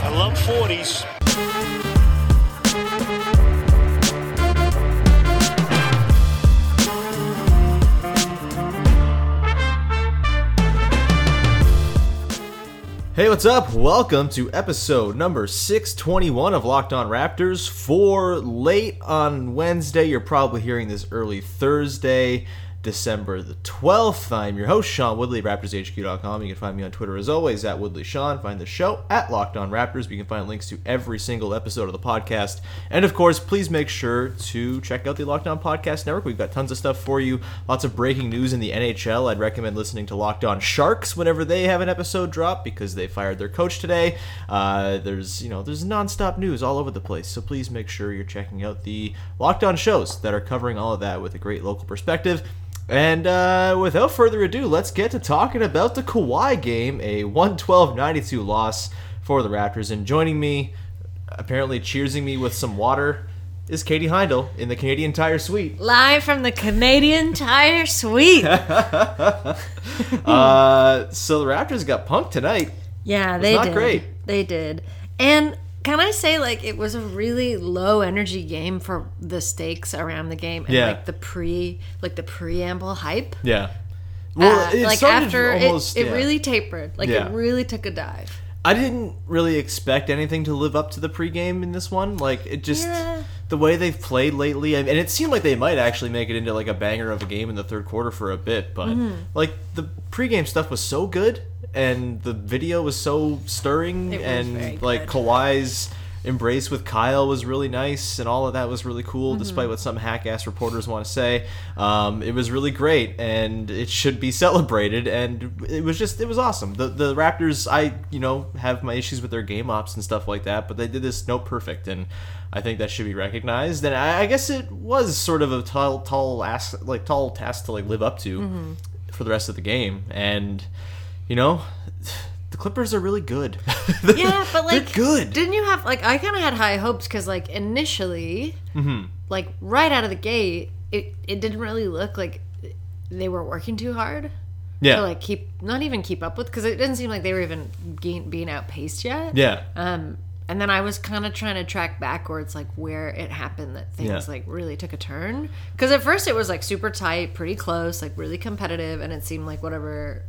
I love 40s. Hey, what's up? Welcome to episode number 621 of Locked On Raptors. For late on Wednesday, you're probably hearing this early Thursday, December the 12th. I'm your host, Sean Woodley, RaptorsHQ.com. You can find me on Twitter as always, at WoodleySean. Find the show at Locked On Raptors. You can find links to every single episode of the podcast. And of course, please make sure to check out the Locked On Podcast Network. We've got tons of stuff for you. Lots of breaking news in the NHL. I'd recommend listening to Locked On Sharks whenever they have an episode drop because they fired their coach today. There's nonstop news all over the place. So please make sure you're checking out the Locked On shows that are covering all of that with a great local perspective. And without further ado, let's get to talking about the Kawhi game, a 112-92 loss for the Raptors. And joining me, apparently cheersing me with some water, is Katie Heindel in the Canadian Tire Suite. Live from the Canadian Tire Suite. So the Raptors got punked tonight. Yeah, they did. Not great. They did. And can I say, it was a really low-energy game for the stakes around the game and, the preamble hype. Yeah. Well, it really tapered. It really took a dive. I didn't really expect anything to live up to the pregame in this one. The way they've played lately, and it seemed like they might actually make it into, a banger of a game in the third quarter for a bit, but, the pregame stuff was so good. And the video was so stirring, and Kawhi's embrace with Kyle was really nice, and all of that was really cool, despite what some hack-ass reporters want to say. It was really great, and it should be celebrated, and it was awesome. The Raptors, I have my issues with their game ops and stuff like that, but they did this note perfect, and I think that should be recognized. And I guess it was sort of a tall task to live up to for the rest of the game, and the Clippers are really good. Yeah, but they're good. Didn't you have I kind of had high hopes because initially, right out of the gate, it didn't really look like they were working too hard. Yeah, to not even keep up with, because it didn't seem like they were even being outpaced yet. Yeah. And then I was kind of trying to track backwards, where it happened that things, really took a turn. Because at first it was, super tight, pretty close, really competitive, and it seemed like whatever,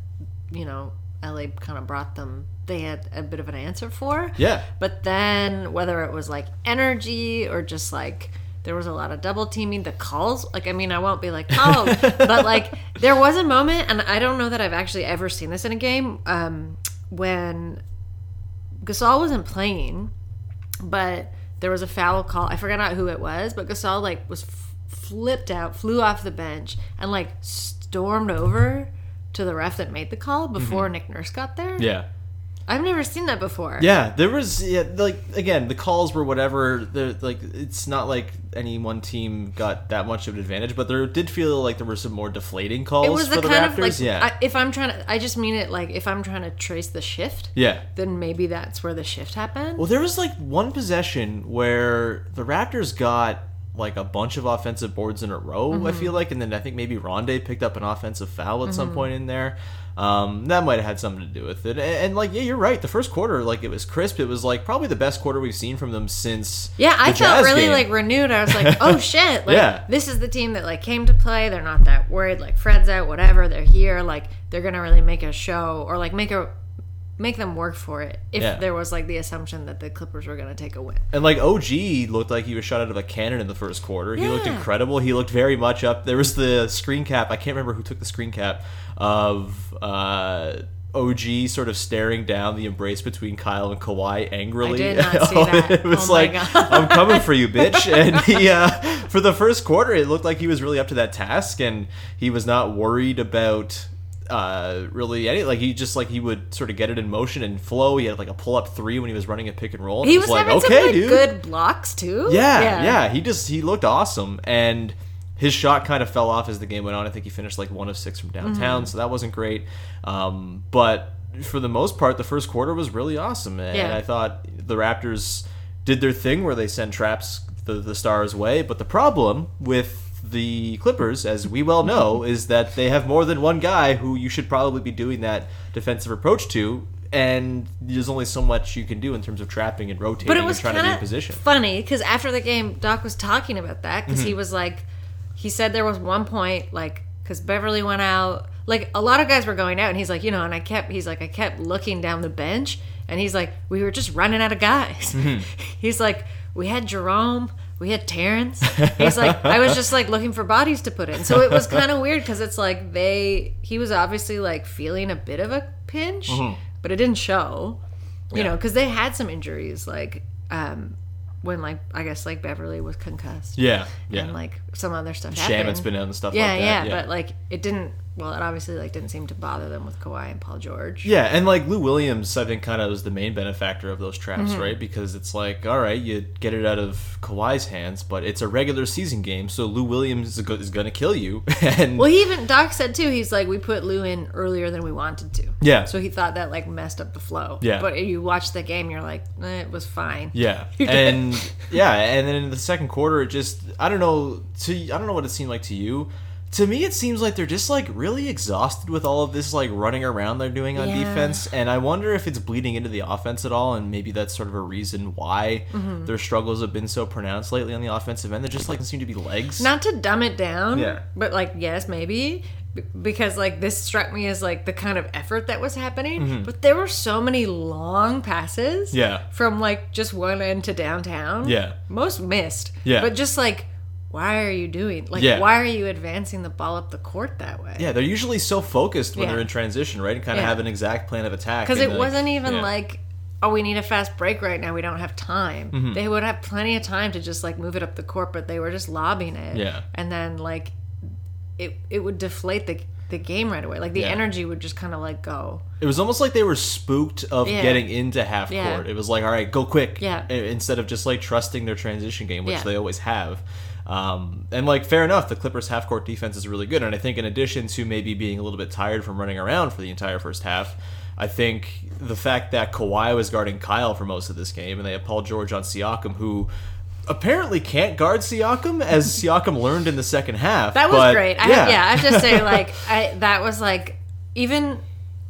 LA kind of brought them, they had a bit of an answer for. Yeah. But then whether it was energy or just there was a lot of double teaming, the calls, I won't be but there was a moment, and I don't know that I've actually ever seen this in a game, when Gasol wasn't playing, but there was a foul call. I forgot out who it was, but Gasol was flipped out, flew off the bench, and stormed over to the ref that made the call before Nick Nurse got there. Yeah. I've never seen that before. Yeah, there was, again, the calls were whatever. It's not like any one team got that much of an advantage, but there did feel like there were some more deflating calls for the Raptors. It was the kind Raptors. If I'm trying to trace the shift, then maybe that's where the shift happened. Well, there was one possession where the Raptors got a bunch of offensive boards in a row, I feel like. And then I think maybe Rondae picked up an offensive foul at some point in there. That might have had something to do with it. And you're right. The first quarter, it was crisp. It was, probably the best quarter we've seen from them since I felt really, game. Renewed. I was oh, shit. This is the team that, came to play. They're not that worried. Fred's out, whatever. They're here. They're going to really make a show or, make them work for it if there was the assumption that the Clippers were going to take a win. And OG looked like he was shot out of a cannon in the first quarter. He looked incredible. He looked very much up. There was the screen cap. I can't remember who took the screen cap of OG sort of staring down the embrace between Kyle and Kawhi angrily. I did not see that. It was I'm coming for you, bitch. And he, for the first quarter, it looked like he was really up to that task and he was not worried about really any, like, he just, like, he would sort of get it in motion and flow. He had like a pull-up three when he was running a pick and roll. He was like, having some good blocks too. Yeah. He looked awesome, and his shot kind of fell off as the game went on. I think he finished like 1 of 6 from downtown, so that wasn't great. But for the most part, the first quarter was really awesome, and I thought the Raptors did their thing where they send traps the Stars' way. But the problem with the Clippers, as we well know, is that they have more than one guy who you should probably be doing that defensive approach to, and there's only so much you can do in terms of trapping and rotating and trying to be in position. Funny, because after the game, Doc was talking about that, because he was like, he said there was one point, like, because Beverley went out, like, a lot of guys were going out, and he's like, you know, and I kept looking down the bench, and he's like, we were just running out of guys. He's like, we had Jerome, we had Terrence. He's like, I was just like looking for bodies to put in. So it was kind of weird, because it's like he was obviously like feeling a bit of a pinch, but it didn't show, you know, because they had some injuries, like when, like, I guess like Beverley was concussed. Yeah. And like some other stuff happened. Shaman's been out and stuff like that. Yeah, but like it didn't. Well, it obviously like didn't seem to bother them with Kawhi and Paul George. Yeah, and like Lou Williams, I think, kind of was the main benefactor of those traps, right? Because it's like, all right, you get it out of Kawhi's hands, but it's a regular season game, so Lou Williams is going to kill you. And well, Doc said too, he's like, we put Lou in earlier than we wanted to. Yeah. So he thought that like messed up the flow. Yeah. But you watch the game, you're like, it was fine. Yeah. And then in the second quarter, it just, I don't know what it seemed like to you. To me, it seems like they're just, like, really exhausted with all of this, like, running around they're doing on defense, and I wonder if it's bleeding into the offense at all, and maybe that's sort of a reason why their struggles have been so pronounced lately on the offensive end. There just, like, seem to be legs. Not to dumb it down, but, like, yes, maybe, because, like, this struck me as, like, the kind of effort that was happening, but there were so many long passes from, like, just one end to downtown. Yeah. Most missed. Yeah. But just, like, why are you doing? Like, why are you advancing the ball up the court that way? Yeah, they're usually so focused when they're in transition, right? And kind of have an exact plan of attack. Because it wasn't even like, oh, we need a fast break right now. We don't have time. They would have plenty of time to just, like, move it up the court, but they were just lobbing it. Yeah. And then, like, it would deflate the game right away. Like, the energy would just kind of, like, go. It was almost like they were spooked of getting into half court. It was like, all right, go quick. Yeah. Instead of just, like, trusting their transition game, which they always have. And, like, fair enough, the Clippers' half-court defense is really good, and I think in addition to maybe being a little bit tired from running around for the entire first half, I think the fact that Kawhi was guarding Kyle for most of this game, and they have Paul George on Siakam, who apparently can't guard Siakam, as Siakam learned in the second half. That was great. I have to say, like, that was, like, even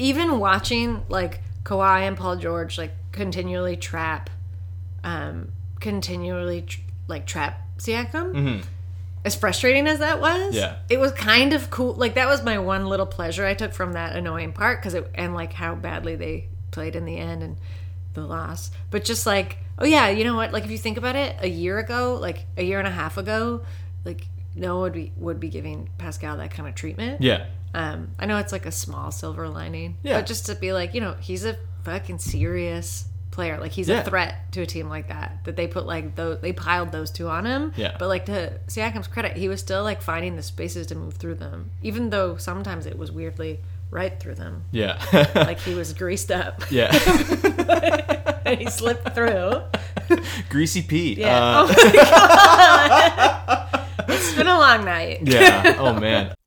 watching, like, Kawhi and Paul George, like, continually trap Siakam, as frustrating as that was, it was kind of cool. Like, that was my one little pleasure I took from that annoying part, and like how badly they played in the end and the loss. But just like, oh yeah, you know what? Like, if you think about it, a year and a half ago, like no one would be giving Pascal that kind of treatment. Yeah. I know it's like a small silver lining, but just to be like, you know, he's a fucking serious player. Like, he's a threat to a team like that they put, like, they piled those two on him, but like, to Siakam's credit, he was still like finding the spaces to move through them, even though sometimes it was weirdly right through them, like he was greased up, and he slipped through. Greasy Pete. Oh my god. It's been a long night. Yeah. Oh, man.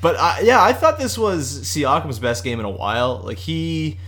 But I thought this was Siakam's best game in a while. Like, he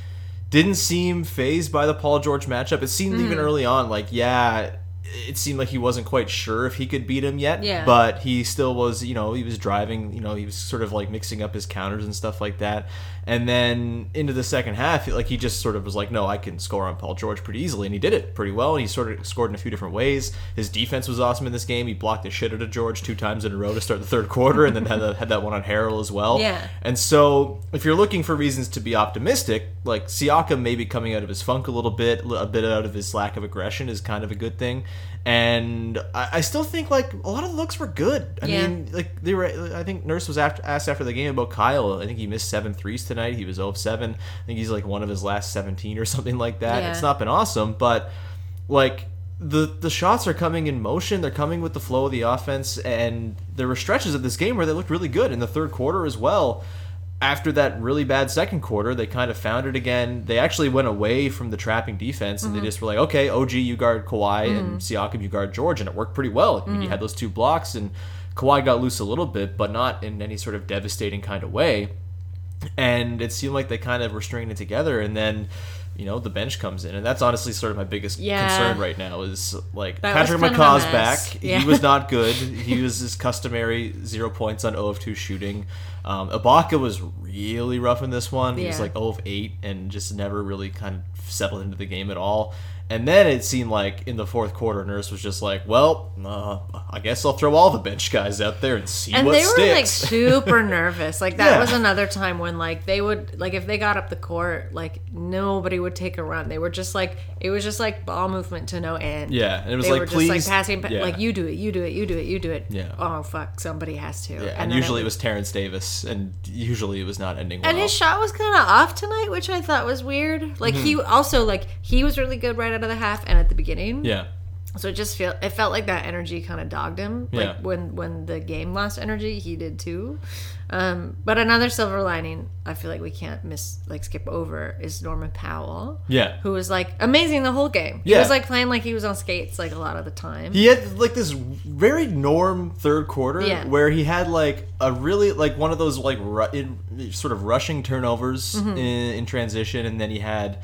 didn't seem phased by the Paul George matchup. It seemed even early on, like, it seemed like he wasn't quite sure if he could beat him yet. Yeah. But he still was, you know, he was driving, you know, he was sort of like mixing up his counters and stuff like that. And then into the second half, like, he just sort of was like, no, I can score on Paul George pretty easily. And he did it pretty well. He sort of scored in a few different ways. His defense was awesome in this game. He blocked the shit out of George 2 times in a row to start the third quarter, and then had that one on Harrell as well. Yeah. And so if you're looking for reasons to be optimistic, like, Siakam maybe coming out of his funk a bit out of his lack of aggression is kind of a good thing. And I still think, like, a lot of the looks were good. I mean, like, they were. I think Nurse was asked after the game about Kyle. I think he missed 7 threes tonight. He was 0 of 7. I think he's, like, one of his last 17 or something like that. Yeah. It's not been awesome, but, like, the shots are coming in motion. They're coming with the flow of the offense, and there were stretches of this game where they looked really good in the third quarter as well. After that really bad second quarter, they kind of found it again. They actually went away from the trapping defense, and they just were like, okay, OG, you guard Kawhi, and Siakam, you guard George, and it worked pretty well. I mean, you had those 2 blocks, and Kawhi got loose a little bit, but not in any sort of devastating kind of way. And it seemed like they kind of were stringing it together, and then, you know, the bench comes in, and that's honestly sort of my biggest concern right now is, like, that Patrick McCaw's back. Yeah. He was not good. He was his customary 0 points on 0 of 2 shooting. Ibaka was really rough in this one. He was like 0 of 8 and just never really kind of settled into the game at all. And then it seemed like in the fourth quarter, Nurse was just like, well, I guess I'll throw all the bench guys out there and see what sticks. And they were, like, super nervous. Like, that was another time when, like, they would, like, if they got up the court, like, nobody would take a run. They were just, like, it was just, like, ball movement to no end. Yeah, and it was, they, like, please. They were just, like, passing, like, you do it. Yeah. Oh, fuck, somebody has to. Yeah, and usually it was Terrence Davis, and usually it was not ending well. And his shot was kind of off tonight, which I thought was weird. Like, he also, like, he was really good right out of the half and at the beginning. Yeah. So it just felt like that energy kind of dogged him. Like when the game lost energy, he did too. But another silver lining I feel like we can't skip over is Norman Powell. Yeah. Who was, like, amazing the whole game. Yeah. He was, like, playing like he was on skates, like, a lot of the time. He had, like, this very Norm third quarter where he had, like, a really, like, one of those, like, sort of rushing turnovers in transition, and then he had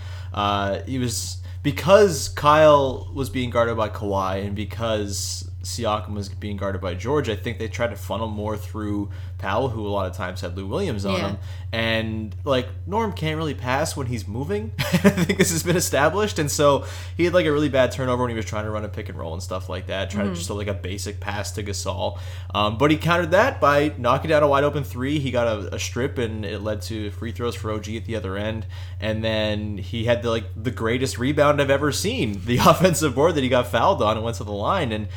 he was, because Kyle was being guarded by Kawhi and because Siakam was being guarded by George, I think they tried to funnel more through Powell, who a lot of times had Lou Williams on him. And, like, Norm can't really pass when he's moving. I think this has been established. And so he had, like, a really bad turnover when he was trying to run a pick and roll and stuff like that, trying to just do, like, a basic pass to Gasol. But he countered that by knocking down a wide open 3. He got a strip, and it led to free throws for OG at the other end. And then he had the greatest rebound I've ever seen, the offensive board that he got fouled on and went to the line. And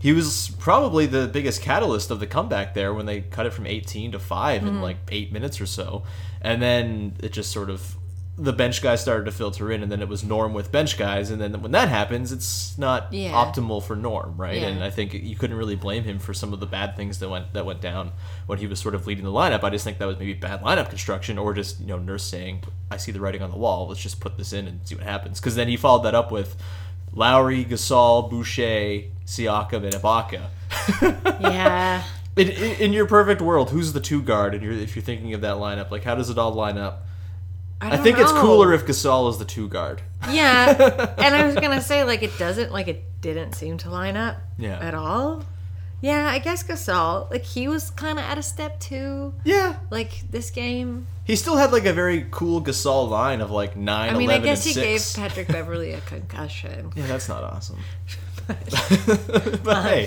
he was probably the biggest catalyst of the comeback there when they cut it from 18 to 5 in, like, 8 minutes or so. And then it just sort of, the bench guys started to filter in, and then it was Norm with bench guys. And then when that happens, it's not optimal for Norm, right? Yeah. And I think you couldn't really blame him for some of the bad things that went down when he was sort of leading the lineup. I just think that was maybe bad lineup construction, or just, you know, Nurse saying, I see the writing on the wall, let's just put this in and see what happens. Because then he followed that up with Lowry, Gasol, Boucher, Siakam, and Ibaka. In your perfect world, who's the 2 guard? And if you're thinking of that lineup, like, how does it all line up? I think it's cooler if Gasol is the 2 guard. Yeah, and I was gonna say, like, it didn't seem to line up at all. Yeah, I guess Gasol, like, he was kind of at a step too. Yeah. Like, this game, he still had, like, a very cool Gasol line of, like, 9, 11, and 6. I mean, I guess he gave Patrick Beverley a concussion. Yeah, that's not awesome. But hey,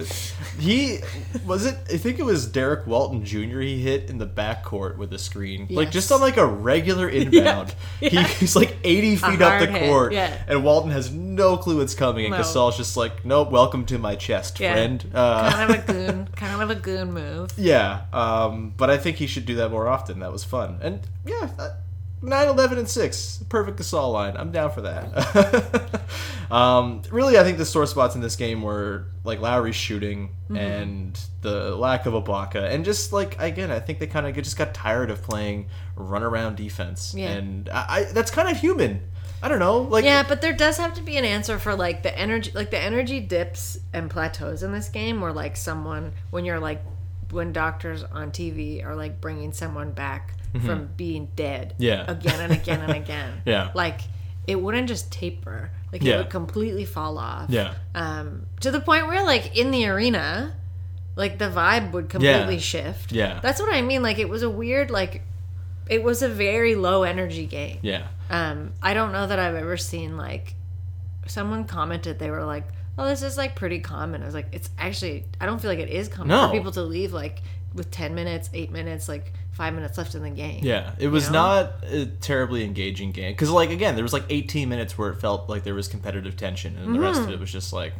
I think it was Derek Walton Jr. he hit in the backcourt with a screen. Yes. Like, just on, like, a regular inbound. Yeah. Yeah. He's, like, 80 feet up the court, and Walton has no clue it's coming, and Gasol's just like, nope, welcome to my chest, friend. Kind of a goon move. Yeah, but I think he should do that more often. That was fun. And, 9, 11, and 6, perfect Gasol line. I'm down for that. Really, I think the sore spots in this game were, like, Lowry's shooting and the lack of Ibaka, and just, like, again, I think they kind of just got tired of playing runaround defense, and I that's kind of human. I don't know, like, yeah, but there does have to be an answer for, like, the energy dips and plateaus in this game, where, like, someone, when you're, like, when doctors on TV are, like, bringing someone back from being dead again and again and again. Like, it wouldn't just taper. Like, it would completely fall off. To the point where, like, in the arena, like, the vibe would completely shift. That's what I mean. Like, it was a weird, like, it was a very low energy game. Yeah. I don't know that I've ever seen, like, someone commented, they were like, oh, this is, like, pretty common. I was like, it's actually, I don't feel like it is common for people to leave, like, with 10 minutes, 8 minutes, like, 5 minutes left in the game. Yeah, it was not a terribly engaging game. Because, like, again, there was, like, 18 minutes where it felt like there was competitive tension, and the rest of it was just, like,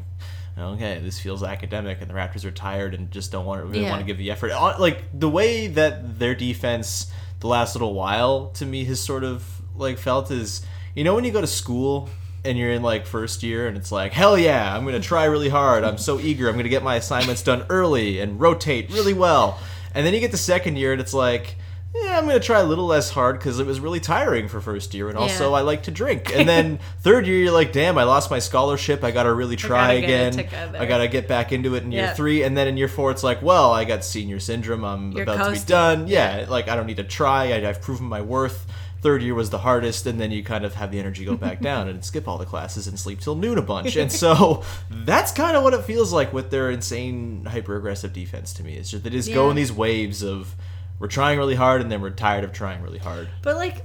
okay, this feels academic, and the Raptors are tired and just don't want to, really want to give the effort. Like, the way that their defense the last little while, to me, has sort of, like, felt is, you know, when you go to school and you're in, like, first year, and it's like, hell yeah, I'm going to try really hard. I'm so eager. I'm going to get my assignments done early and rotate really well. And then you get to second year, and it's like, yeah, I'm going to try a little less hard because it was really tiring for first year, and also I like to drink. And then third year, you're like, damn, I lost my scholarship. I got to really try again. I got to get back into it in year three. And then in year four, it's like, well, I got senior syndrome. I'm about to be done. Yeah, like, I don't need to try. I've proven my worth. Third year was the hardest, and then you kind of have the energy go back down and skip all the classes and sleep till noon a bunch. And so that's kind of what it feels like with their insane hyper-aggressive defense to me. It's just they just go in these waves of we're trying really hard and then we're tired of trying really hard. But, like,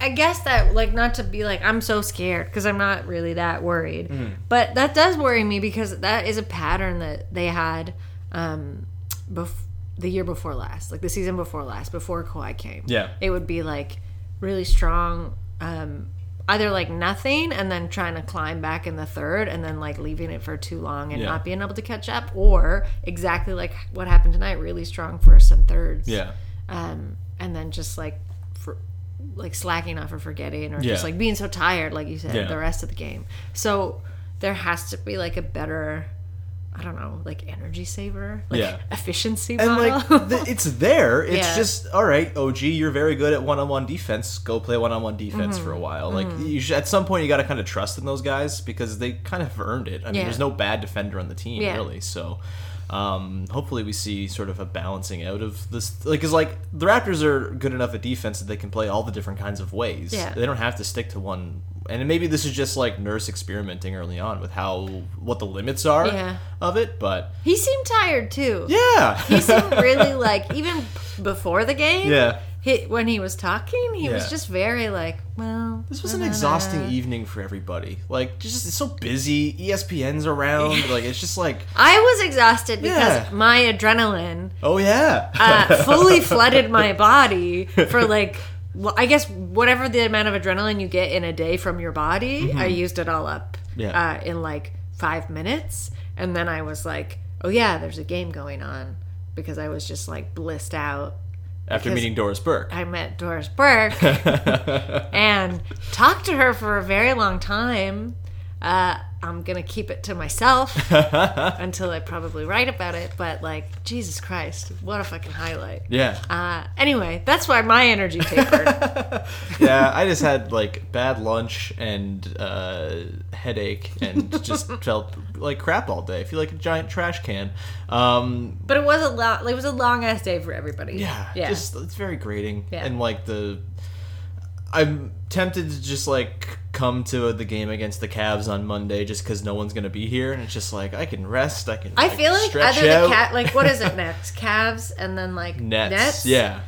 I guess that, like, not to be like, I'm so scared because I'm not really that worried. But that does worry me because that is a pattern that they had the year before last, like the season before last, before Kawhi came. Yeah. It would be like really strong, either like nothing and then trying to climb back in the third and then like leaving it for too long and not being able to catch up, or exactly like what happened tonight, really strong first and thirds. Yeah. And then just like slacking off or forgetting or just like being so tired, like you said, the rest of the game. So there has to be like a better, I don't know, like energy saver, like efficiency model. And like it's there. It's just, all right, OG, you're very good at one-on-one defense. Go play one-on-one defense for a while. Like you should, at some point, you got to kind of trust in those guys because they kind of earned it. I mean, there's no bad defender on the team really. So hopefully we see sort of a balancing out of this. Like, because like the Raptors are good enough at defense that they can play all the different kinds of ways. Yeah. They don't have to stick to one. And maybe this is just like Nurse experimenting early on with what the limits are of it, but he seemed tired too. Yeah, he seemed really like, even before the game. Yeah, when he was talking, he was just very like, well, this was an exhausting evening for everybody. Like, just it's so busy. ESPN's around. Like, it's just like I was exhausted because my adrenaline. Oh yeah, fully flooded my body for like. Well, I guess whatever the amount of adrenaline you get in a day from your body, I used it all up in like 5 minutes. And then I was like, oh yeah, there's a game going on, because I was just like blissed out. After meeting Doris Burke. I met Doris Burke and talked to her for a very long time. I'm going to keep it to myself until I probably write about it. But, like, Jesus Christ, what a fucking highlight. Yeah. Anyway, that's why my energy tapered. Yeah, I just had, like, bad lunch and headache and just felt like crap all day. I feel like a giant trash can. But it was a long-ass day for everybody. Yeah. Just, it's very grating. Yeah. And, like, I'm tempted to just, like, come to the game against the Cavs on Monday just because no one's going to be here. And it's just like, I can rest. I feel like stretch out. Like, what is it next? Cavs and then, like, Nets? Yeah.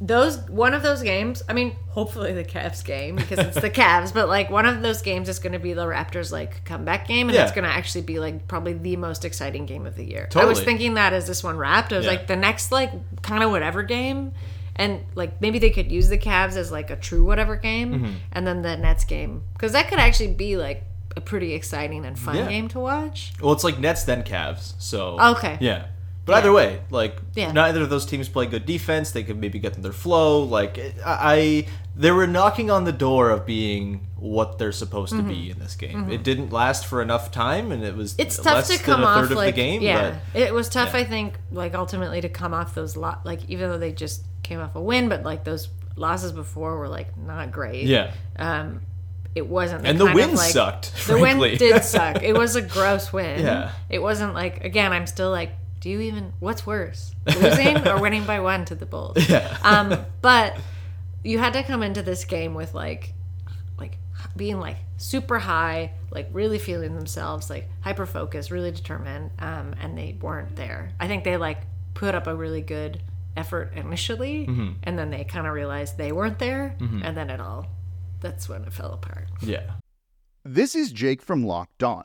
One of those games, I mean, hopefully the Cavs game because it's the Cavs, but, like, one of those games is going to be the Raptors, like, comeback game, and it's going to actually be, like, probably the most exciting game of the year. Totally. I was thinking that as this one wrapped. I was like, the next, like, kind of whatever game. And, like, maybe they could use the Cavs as, like, a true whatever game. And then the Nets game. Because that could actually be, like, a pretty exciting and fun game to watch. Well, it's, like, Nets then Cavs. So. Okay. Yeah. But either way, like, neither of those teams play good defense. They could maybe get in their flow. Like, they were knocking on the door of being what they're supposed to be in this game. It didn't last for enough time, and it was less than a third of the game. Yeah. But, it was tough, I think, like, ultimately to come off those like, even though they just came off a win, but like those losses before were like not great. Yeah. It wasn't. And the win sucked. Frankly. The win did suck. It was a gross win. Yeah. It wasn't like, again, I'm still like, do you even? What's worse, losing or winning by one to the Bulls? Yeah. But you had to come into this game with like being like super high, like really feeling themselves, like hyper focused, really determined, and they weren't there. I think they like put up a really good effort initially, mm-hmm. and then they kind of realized they weren't there, mm-hmm. and then that's when it fell apart. Yeah. This is Jake from Locked On.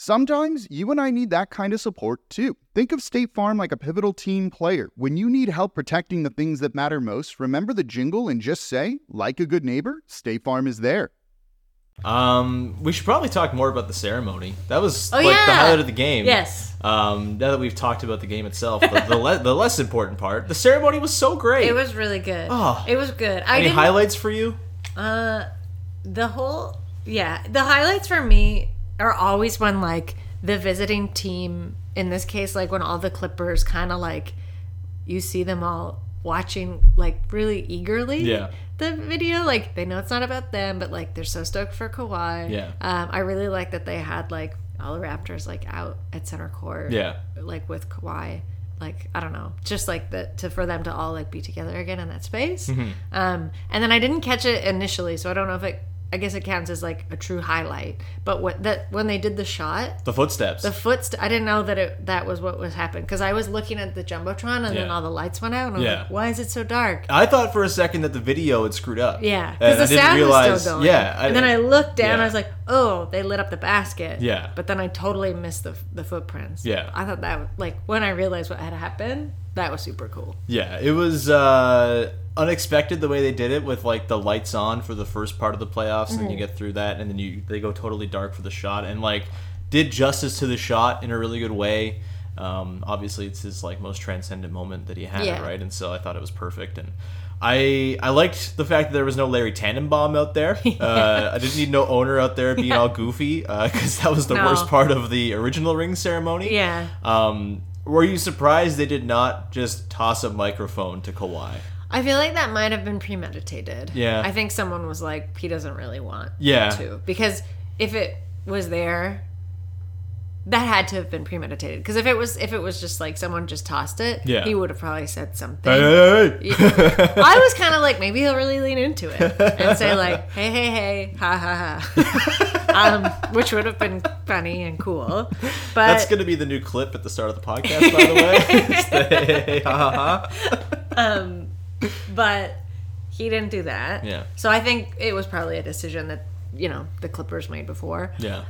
Sometimes, you and I need that kind of support, too. Think of State Farm like a pivotal team player. When you need help protecting the things that matter most, remember the jingle and just say, like a good neighbor, State Farm is there. We should probably talk more about the ceremony. That was the highlight of the game. Yes. Now that we've talked about the game itself, the less important part, the ceremony was so great. It was really good. Oh, it was good. Any highlights for you? The highlights for me are always when the visiting team, in this case, when all the Clippers kind of you see them all watching really eagerly. Yeah. The video, they know it's not about them, but they're so stoked for Kawhi. Yeah. I really like that they had all the Raptors out at center court. Yeah. With Kawhi, I don't know, just for them to all be together again in that space. Mm-hmm. And then I didn't catch it initially, so I don't know if I guess it counts as a true highlight. But when they did the shot, the footsteps, I didn't know that was what was happening, because I was looking at the jumbotron and then all the lights went out and I was like, why is it so dark? I thought for a second that the video had screwed up. Yeah, because the sound was still going. Yeah, and then I looked down and I was like, oh, they lit up the basket. Yeah, but then I totally missed the footprints. Yeah, I thought that when I realized what had happened, that was super cool. Yeah, it was unexpected the way they did it with the lights on for the first part of the playoffs, mm-hmm. and then you get through that, and then they go totally dark for the shot, and did justice to the shot in a really good way. Obviously, it's his most transcendent moment that he had, right? And so I thought it was perfect, and I liked the fact that there was no Larry Tanenbaum out there. I didn't need no owner out there being all goofy, because that was the worst part of the original ring ceremony. Yeah. Were you surprised they did not just toss a microphone to Kawhi? I feel that might have been premeditated. Yeah. I think someone was he doesn't really want to. Because if it was there, that had to have been premeditated. Because if it was just someone just tossed it, he would have probably said something. Hey. I was kind of maybe he'll really lean into it and say hey, hey, hey, ha, ha, ha. Which would have been funny and cool. But that's going to be the new clip at the start of the podcast, by the way. It's the hey, hey, ha, ha, ha. But he didn't do that. Yeah. So I think it was probably a decision that, the Clippers made before. Yeah.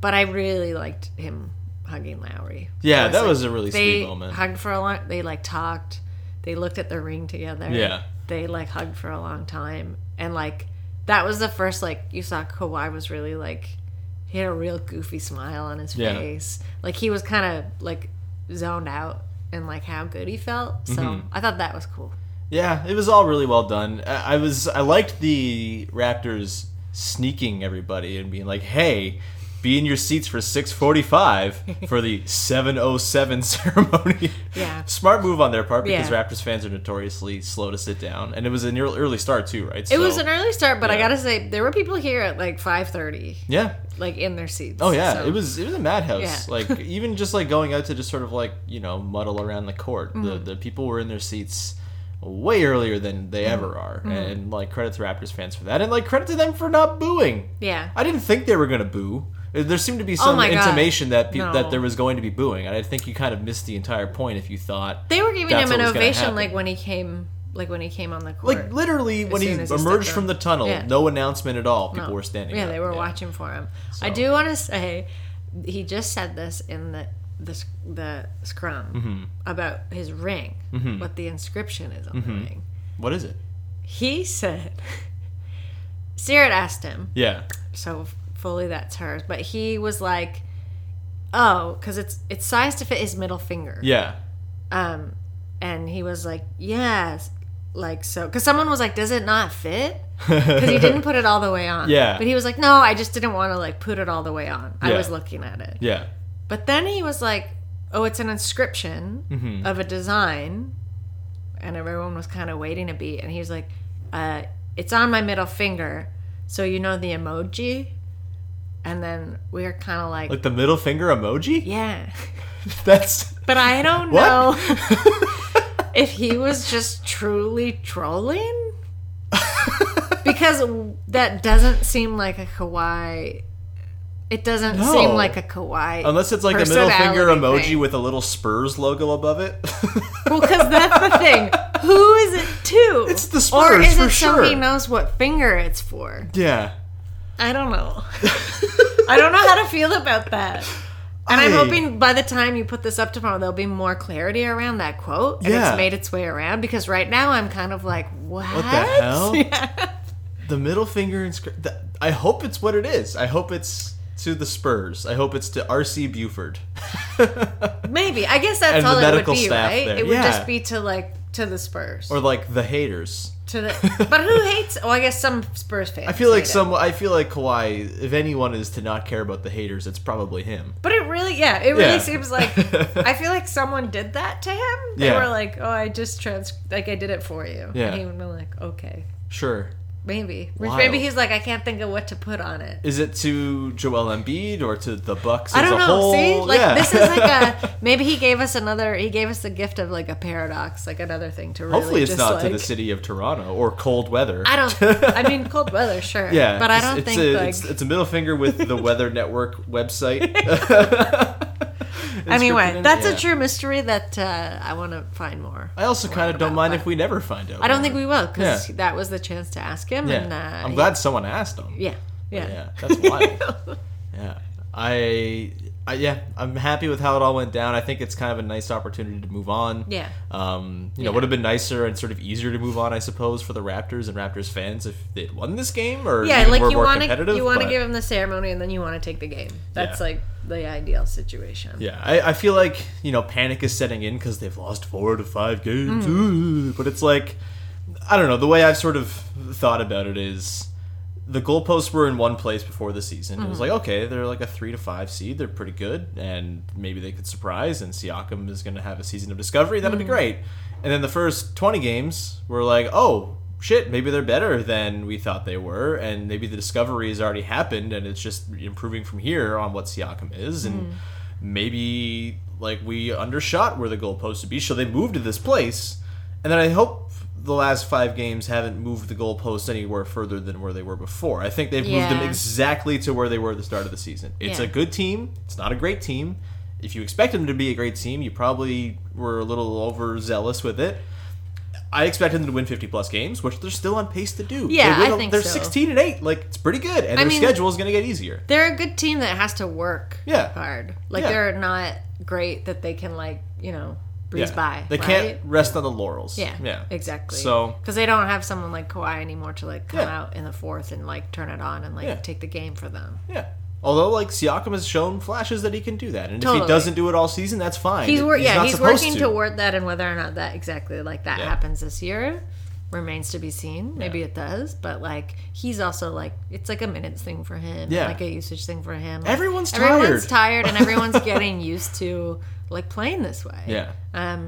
But I really liked him hugging Lowry. Yeah, that was a really sweet moment. They hugged for a long... They, talked. They looked at their ring together. Yeah. They, hugged for a long time. And, that was the first, you saw Kawhi was really, he had a real goofy smile on his face. He was kind of, zoned out in, how good he felt. So mm-hmm. I thought that was cool. Yeah, it was all really well done. I liked the Raptors sneaking everybody and being hey... Be in your seats for 6:45 for the 7:07 ceremony. Yeah. Smart move on their part, because Raptors fans are notoriously slow to sit down. And it was an early start, too, right? It was an early start, but I got to say, there were people here at 5:30. Yeah. In their seats. Oh, yeah. So. It was a madhouse. Yeah. Even just going out to just sort of muddle around the court. Mm-hmm. The people were in their seats way earlier than they ever are, mm-hmm. and credit to Raptors fans for that, and credit to them for not booing. Yeah. I didn't think they were going to boo. There seemed to be some intimation that that there was going to be booing, and I think you kind of missed the entire point if you thought they were giving him an ovation when he came on the court. Literally when he emerged from the tunnel, no announcement at all. People were standing up. Yeah, they were watching for him. So. I do want to say he just said this in the scrum, mm-hmm. about his ring, mm-hmm. what the inscription is on mm-hmm. the ring. What is it? He said Sirrett asked him. Yeah. So fully that's hers, but he was Oh, because it's sized to fit his middle finger. Yeah. And he was like, yeah, like so. Because someone was like, does it not fit? Because he didn't put it all the way on. Yeah. But he was like, no, I just didn't want to like put it all the way on. I was looking at it. Yeah. But then he was like, oh, it's an inscription of a design. And everyone was kind of waiting a beat. And he was like, it's on my middle finger. So you know the emoji? And then we were kind of like... Like the middle finger emoji? Yeah. That's... But I don't know if he was just truly trolling. Because that doesn't seem like a Kawhi... It doesn't seem like a Kawhi... Unless it's like a middle finger emoji thing. With a little Spurs logo above it. Well, because that's the thing. Who is it to? It's the Spurs, for sure. Or is it so he knows what finger it's for? Yeah. I don't know. I don't know how to feel about that. And I'm hoping by the time you put this up tomorrow, there'll be more clarity around that quote. And it's made its way around. Because right now I'm kind of like, what the hell? Yeah. The middle finger inscription. I hope it's what it is. I hope it's to the Spurs. I hope it's to RC Buford. Maybe. I guess that's all it would be, right? There. It would just be to like... To the Spurs, or like the haters. But who hates? Oh, I guess some Spurs fans. I feel like I feel like Kawhi. If anyone is to not care about the haters, it's probably him. But it really, seems like I feel like someone did that to him. They were like, "Oh, I just I did it for you." Yeah. And he would be like, "Okay, sure, maybe." Wild. Maybe he's like, "I can't think of what to put on it." Is it to Joel Embiid or to the Bucks? I don't know. Whole? See, like this is like a maybe he gave us another. He gave us the gift of like a paradox, like another thing to really. Hopefully, it's just not like, to the city of Toronto or cold weather. I mean, cold weather, sure. Yeah, but I don't think it's a middle finger with the Weather Network website. Anyway, that's a true mystery that I want to find more. I also kind of don't mind if we never find out. I don't think we will, because that was the chance to ask him. Yeah. And, I'm glad someone asked him. Yeah. That's wild. I'm happy with how it all went down. I think it's kind of a nice opportunity to move on. Yeah. It would have been nicer and sort of easier to move on, I suppose, for the Raptors and Raptors fans if they'd won this game or were more competitive. You want to give them the ceremony and then you want to take the game. That's like the ideal situation. Yeah. I feel like, panic is setting in because they've lost 4 to 5 games. Mm. But it's like, I don't know, the way I've sort of thought about it is... The goalposts were in one place before the season. Mm-hmm. It was like, okay, they're like a 3 to 5 seed. They're pretty good, and maybe they could surprise, and Siakam is going to have a season of discovery. That'd be great. And then the first 20 games were like, oh, shit, maybe they're better than we thought they were, and maybe the discovery has already happened, and it's just improving from here on what Siakam is, and maybe like we undershot where the goalposts would be, so they moved to this place. And then I hope the last 5 games haven't moved the goalposts anywhere further than where they were before. I think they've moved them exactly to where they were at the start of the season. It's a good team. It's not a great team. If you expect them to be a great team, you probably were a little overzealous with it. I expect them to win 50-plus games, which they're still on pace to do. Yeah, I think they're 16-8. Like, it's pretty good, and their schedule is going to get easier. They're a good team that has to work hard. Like, they're not great that they can, like, breeze by. They can't rest on the laurels. Yeah, exactly. So, because they don't have someone like Kawhi anymore to like come out in the fourth and like turn it on and like take the game for them. Yeah. Although like Siakam has shown flashes that he can do that, and if he doesn't do it all season, that's fine. He's working toward that, and whether or not that exactly like that happens this year remains to be seen. Maybe it does, but like he's also like it's like a minutes thing for him, like a usage thing for him. Like, everyone's tired, and everyone's getting used to. Like playing this way. Yeah.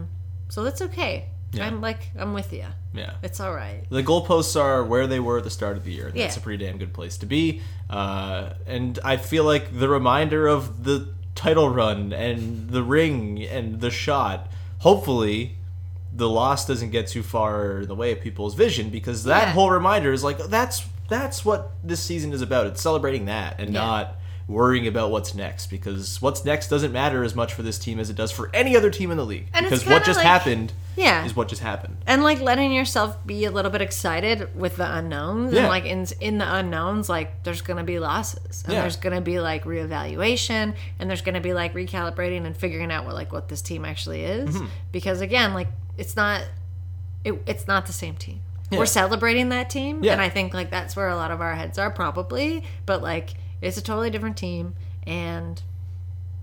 So that's okay. Yeah. I'm with you. Yeah. It's all right. The goalposts are where they were at the start of the year. That's a pretty damn good place to be. And I feel like the reminder of the title run and the ring and the shot, hopefully the loss doesn't get too far in the way of people's vision, because that whole reminder is like, that's what this season is about. It's celebrating that and not worrying about what's next, because what's next doesn't matter as much for this team as it does for any other team in the league, and because what just happened is what just happened, and like letting yourself be a little bit excited with the unknowns and like in the unknowns, like there's gonna be losses and there's gonna be like reevaluation and there's gonna be like recalibrating and figuring out what this team actually is, because again, like it's not the same team. We're celebrating that team, and I think like that's where a lot of our heads are probably, but like it's a totally different team, and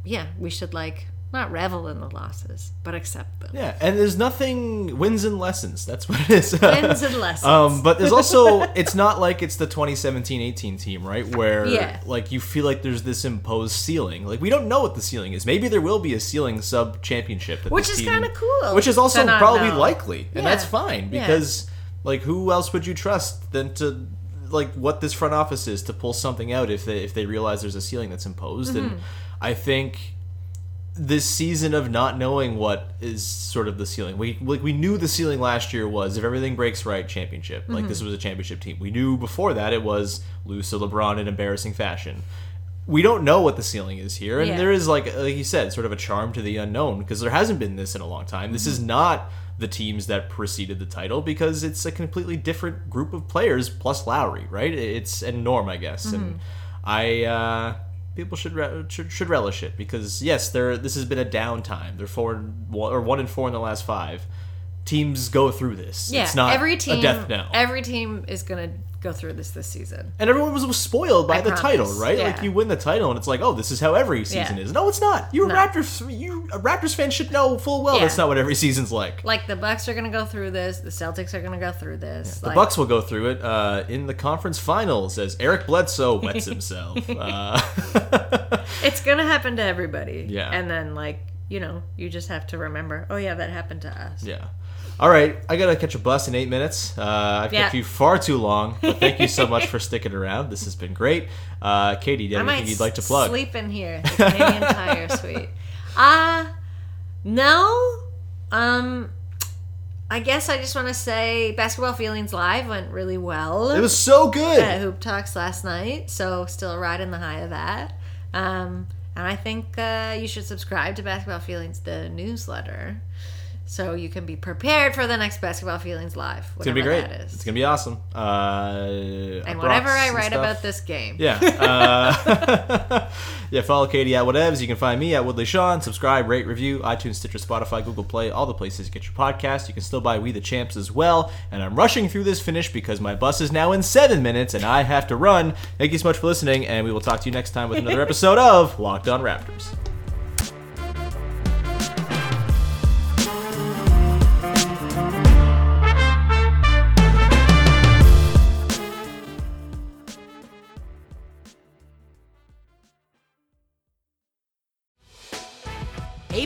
yeah, we should like not revel in the losses, but accept them. Yeah, and there's nothing, wins and lessons. That's what it is. Wins and lessons. But there's also, it's not like it's the 2017-18 team, right? Where like you feel like there's this imposed ceiling. Like we don't know what the ceiling is. Maybe there will be a ceiling sub-championship. Which is kind of cool. Which is also probably likely. And that's fine because like who else would you trust than to like what this front office is to pull something out if they realize there's a ceiling that's imposed. Mm-hmm. And I think this season of not knowing what is sort of the ceiling. We knew the ceiling last year was, if everything breaks right, championship. Like, this was a championship team. We knew before that it was lose to LeBron in embarrassing fashion. We don't know what the ceiling is here. And there is, like you said, sort of a charm to the unknown because there hasn't been this in a long time. This is not the teams that preceded the title because it's a completely different group of players plus Lowry, right? It's and Norm, I guess. And people should relish it because yes, this has been a downtime. They're 1-4 in the last 5. Teams go through this. Yeah, it's not a death knell. Every team is gonna go through this season. And everyone was spoiled by the title, right? Yeah. Like you win the title and it's like, oh, this is how every season is. No, it's not. A Raptors fan should know full well that's not what every season's like. Like the Bucks are gonna go through this. The Celtics are gonna go through this. Yeah. Like, the Bucks will go through it in the conference finals as Eric Bledsoe wets himself. It's gonna happen to everybody. Yeah. And then you just have to remember. Oh yeah, that happened to us. Yeah. All right, I got to catch a bus in 8 minutes. I've kept you far too long, but thank you so much for sticking around. This has been great. Katie, do you have anything you'd like to plug? I might sleep in here, the Canadian Tire Suite. No. I guess I just want to say Basketball Feelings Live went really well. It was so good. At Hoop Talks last night, so still riding the high of that. And I think you should subscribe to Basketball Feelings, the newsletter. So you can be prepared for the next Basketball Feelings Live. It's going to be great. It's going to be awesome. And whatever I write about this game. Yeah. Yeah, follow Katie at whatevs. You can find me at Woodley Sean. Subscribe, rate, review, iTunes, Stitcher, Spotify, Google Play, all the places you get your podcast. You can still buy We the Champs as well. And I'm rushing through this finish because my bus is now in 7 minutes and I have to run. Thank you so much for listening, and we will talk to you next time with another episode of Locked On Raptors. Hey,